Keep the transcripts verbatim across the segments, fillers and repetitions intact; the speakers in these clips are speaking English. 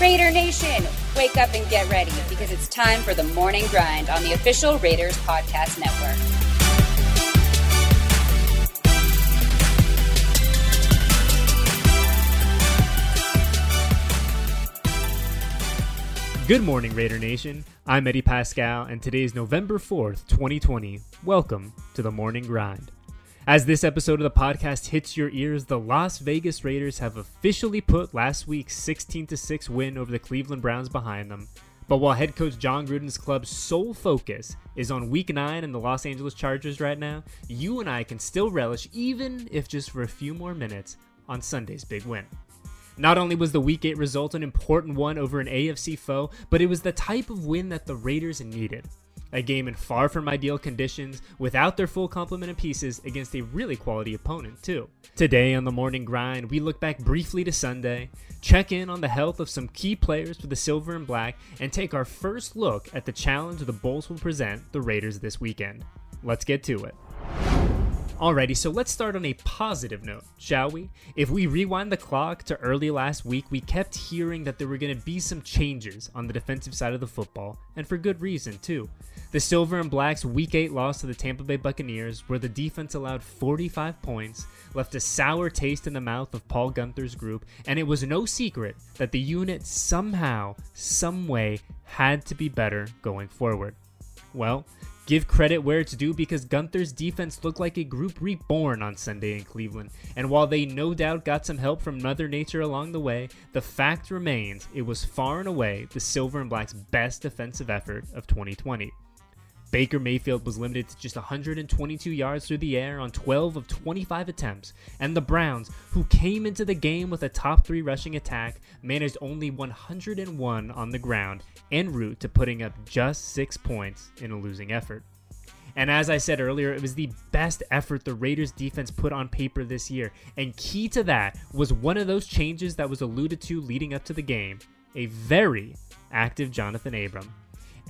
Raider Nation, wake up and get ready because it's time for The Morning Grind on the official Raiders Podcast Network. Good morning, Raider Nation. I'm Eddie Pascal, and today is November fourth, twenty twenty. Welcome to The Morning Grind. As this episode of the podcast hits your ears, the Las Vegas Raiders have officially put last week's sixteen to six win over the Cleveland Browns behind them. But while head coach John Gruden's club's sole focus is on Week nine and the Los Angeles Chargers right now, you and I can still relish, even if just for a few more minutes, on Sunday's big win. Not only was the Week eight result an important one over an A F C foe, but it was the type of win that the Raiders needed. A game in far from ideal conditions, without their full complement of pieces, against a really quality opponent, too. Today on The Morning Grind, we look back briefly to Sunday, check in on the health of some key players for the Silver and Black, and take our first look at the challenge the Bulls will present the Raiders this weekend. Let's get to it. Alrighty, so let's start on a positive note, shall we? If we rewind the clock to early last week, we kept hearing that there were going to be some changes on the defensive side of the football, and for good reason, too. The Silver and Black's Week eight loss to the Tampa Bay Buccaneers, where the defense allowed forty-five points, left a sour taste in the mouth of Paul Gunther's group, and it was no secret that the unit somehow, someway, had to be better going forward. Well, give credit where it's due because Gunther's defense looked like a group reborn on Sunday in Cleveland, and while they no doubt got some help from Mother Nature along the way, the fact remains it was far and away the Silver and Black's best defensive effort of twenty twenty. Baker Mayfield was limited to just one hundred twenty-two yards through the air on twelve of twenty-five attempts, and the Browns, who came into the game with a top three rushing attack, managed only one hundred one on the ground, en route to putting up just six points in a losing effort. And as I said earlier, it was the best effort the Raiders defense put on paper this year, and key to that was one of those changes that was alluded to leading up to the game, a very active Jonathan Abram.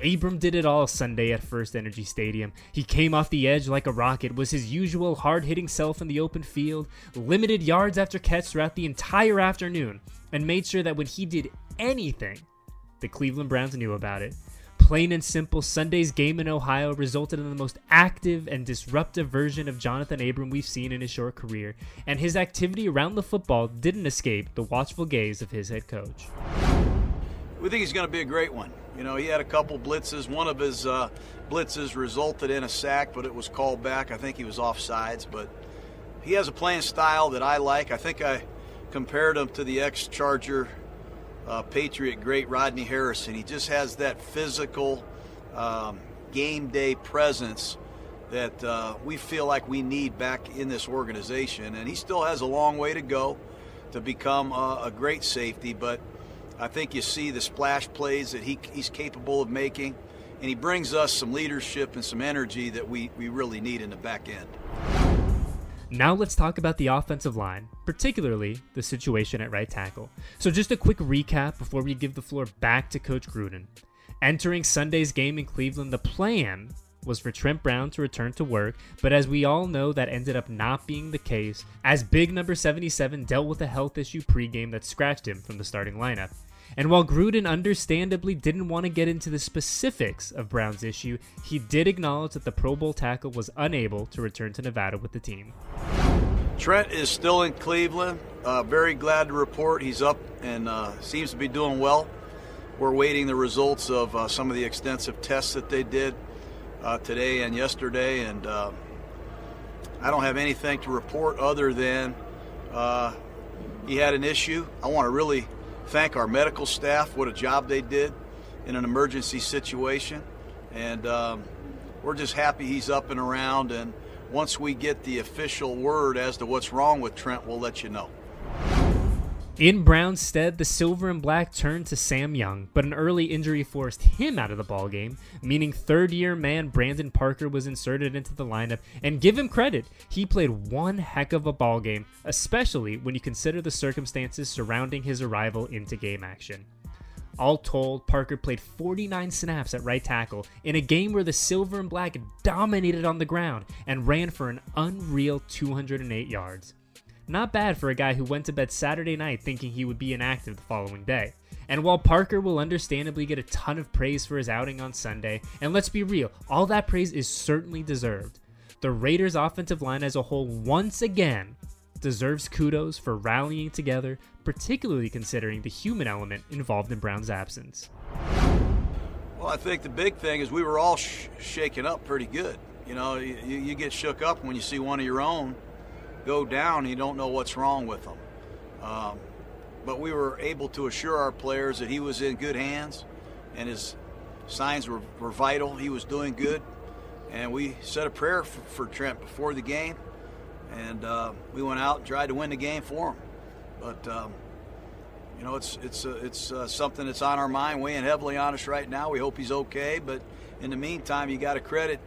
Abram did it all Sunday at First Energy Stadium. He came off the edge like a rocket, was his usual hard-hitting self in the open field, limited yards after catch throughout the entire afternoon, and made sure that when he did anything, the Cleveland Browns knew about it. Plain and simple, Sunday's game in Ohio resulted in the most active and disruptive version of Jonathan Abram we've seen in his short career, and his activity around the football didn't escape the watchful gaze of his head coach. We think he's going to be a great one. You know, he had a couple blitzes. One of his uh, blitzes resulted in a sack, but it was called back. I think he was offsides, but he has a playing style that I like. I think I compared him to the ex-Charger uh, Patriot great Rodney Harrison. He just has that physical um, game day presence that uh, we feel like we need back in this organization. And he still has a long way to go to become uh, a great safety, but I think you see the splash plays that he, he's capable of making, and he brings us some leadership and some energy that we, we really need in the back end. Now let's talk about the offensive line, particularly the situation at right tackle. So just a quick recap before we give the floor back to Coach Gruden. Entering Sunday's game in Cleveland, the plan was for Trent Brown to return to work, but as we all know, that ended up not being the case, as big number seventy-seven dealt with a health issue pregame that scratched him from the starting lineup. And while Gruden understandably didn't want to get into the specifics of Brown's issue, he did acknowledge that the Pro Bowl tackle was unable to return to Nevada with the team. Trent is still in Cleveland. Uh, very glad to report he's up and uh, seems to be doing well. We're waiting the results of uh, some of the extensive tests that they did Uh, today and yesterday, and uh, I don't have anything to report other than uh, he had an issue. I want to really thank our medical staff, what a job they did in an emergency situation, and um, we're just happy he's up and around, and once we get the official word as to what's wrong with Trent, we'll let you know. In Brown's stead, the Silver and Black turned to Sam Young, but an early injury forced him out of the ballgame, meaning third-year man Brandon Parker was inserted into the lineup, and give him credit, he played one heck of a ballgame, especially when you consider the circumstances surrounding his arrival into game action. All told, Parker played forty-nine snaps at right tackle in a game where the Silver and Black dominated on the ground and ran for an unreal two hundred eight yards. Not bad for a guy who went to bed Saturday night thinking he would be inactive the following day. And while Parker will understandably get a ton of praise for his outing on Sunday, and let's be real, all that praise is certainly deserved, the Raiders' offensive line as a whole once again deserves kudos for rallying together, particularly considering the human element involved in Brown's absence. Well, I think the big thing is we were all sh shaken up pretty good. You know, you, you get shook up when you see one of your own go down and you don't know what's wrong with them. Um, but we were able to assure our players that he was in good hands and his signs were, were vital. He was doing good. And we said a prayer for, for Trent before the game. And uh, we went out and tried to win the game for him. But, um, you know, it's it's uh, it's uh, something that's on our mind, weighing heavily on us right now. We hope he's okay. But in the meantime, you got to credit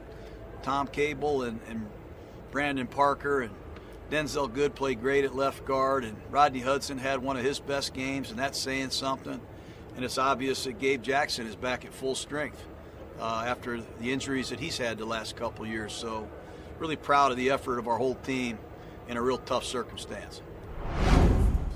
Tom Cable and, and Brandon Parker, and Denzel Good played great at left guard, and Rodney Hudson had one of his best games, and that's saying something. And it's obvious that Gabe Jackson is back at full strength uh, after the injuries that he's had the last couple years. So really proud of the effort of our whole team in a real tough circumstance.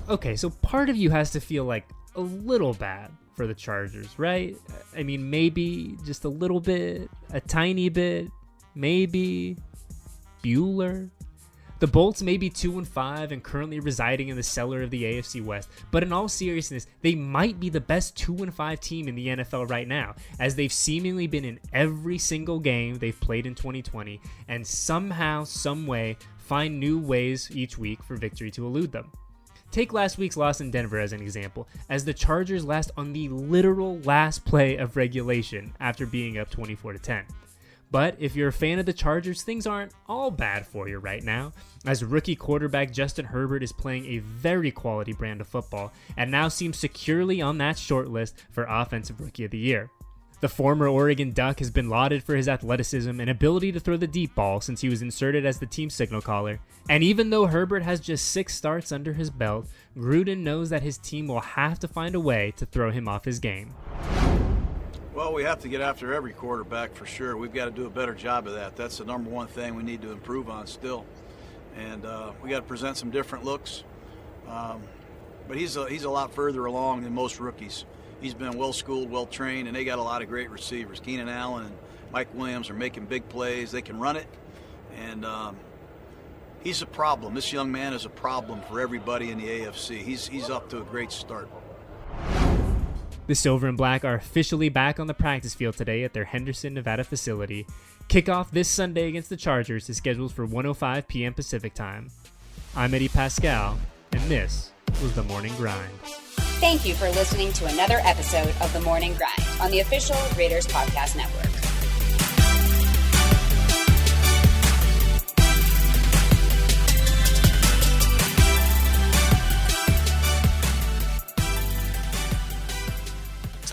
Okay, so part of you has to feel like a little bad for the Chargers, right? I mean, maybe just a little bit, a tiny bit, maybe Bueller. The Bolts may be two and five and currently residing in the cellar of the A F C West, but in all seriousness, they might be the best two and five team in the N F L right now, as they've seemingly been in every single game they've played in twenty twenty, and somehow, someway, find new ways each week for victory to elude them. Take last week's loss in Denver as an example, as the Chargers last on the literal last play of regulation after being up twenty-four to ten. But if you're a fan of the Chargers, things aren't all bad for you right now, as rookie quarterback Justin Herbert is playing a very quality brand of football and now seems securely on that short list for Offensive Rookie of the Year. The former Oregon Duck has been lauded for his athleticism and ability to throw the deep ball since he was inserted as the team signal caller. And even though Herbert has just six starts under his belt, Gruden knows that his team will have to find a way to throw him off his game. Well, we have to get after every quarterback for sure. We've got to do a better job of that. That's the number one thing we need to improve on still. And uh, we got to present some different looks. Um, but he's a, he's a lot further along than most rookies. He's been well-schooled, well-trained, and they got a lot of great receivers. Keenan Allen and Mike Williams are making big plays. They can run it. And um, he's a problem. This young man is a problem for everybody in the A F C. He's, he's up to a great start. The Silver and Black are officially back on the practice field today at their Henderson, Nevada facility. Kickoff this Sunday against the Chargers is scheduled for one oh five p m Pacific Time. I'm Eddie Pascal, and this was The Morning Grind. Thank you for listening to another episode of The Morning Grind on the official Raiders Podcast Network.